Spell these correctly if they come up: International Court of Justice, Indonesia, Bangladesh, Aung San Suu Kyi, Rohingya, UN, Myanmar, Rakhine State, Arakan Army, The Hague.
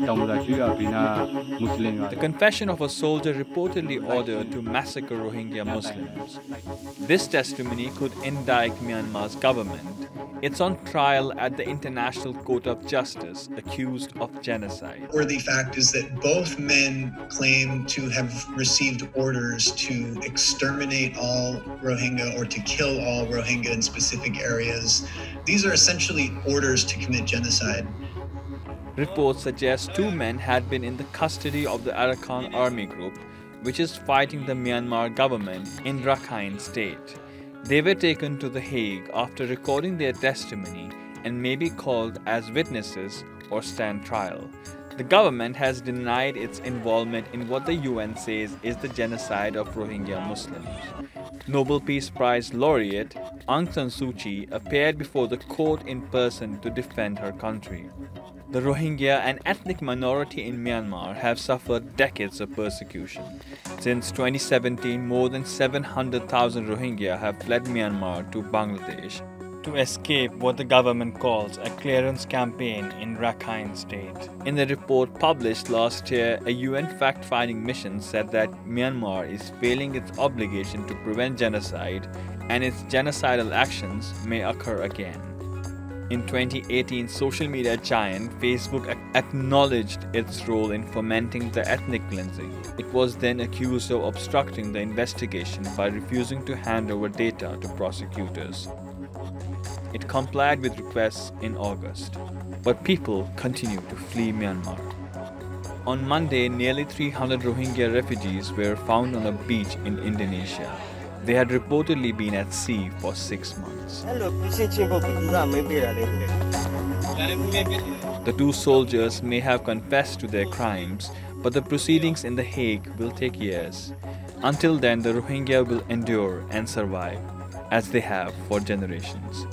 The confession of a soldier reportedly ordered to massacre Rohingya Muslims. This testimony could indict Myanmar's government. It's on trial at the International Court of Justice, accused of genocide. Or the fact is that both men claim to have received orders to exterminate all Rohingya or to kill all Rohingya in specific areas. These are essentially orders to commit genocide. Reports suggest two men had been in the custody of the Arakan Army group, which is fighting the Myanmar government in Rakhine State. They were taken to The Hague after recording their testimony and may be called as witnesses or stand trial. The government has denied its involvement in what the UN says is the genocide of Rohingya Muslims. Nobel Peace Prize laureate Aung San Suu Kyi appeared before the court in person to defend her country. The Rohingya, an ethnic minority in Myanmar, have suffered decades of persecution. Since 2017, more than 700,000 Rohingya have fled Myanmar to Bangladesh to escape what the government calls a clearance campaign in Rakhine State. In a report published last year, a UN fact-finding mission said that Myanmar is failing its obligation to prevent genocide and its genocidal actions may occur again. In 2018, social media giant Facebook acknowledged its role in fomenting the ethnic cleansing. It was then accused of obstructing the investigation by refusing to hand over data to prosecutors. It complied with requests in August, but people continue to flee Myanmar. On Monday, nearly 300 Rohingya refugees were found on a beach in Indonesia. They had reportedly been at sea for 6 months. The two soldiers may have confessed to their crimes, but the proceedings in The Hague will take years. Until then, the Rohingya will endure and survive, as they have for generations.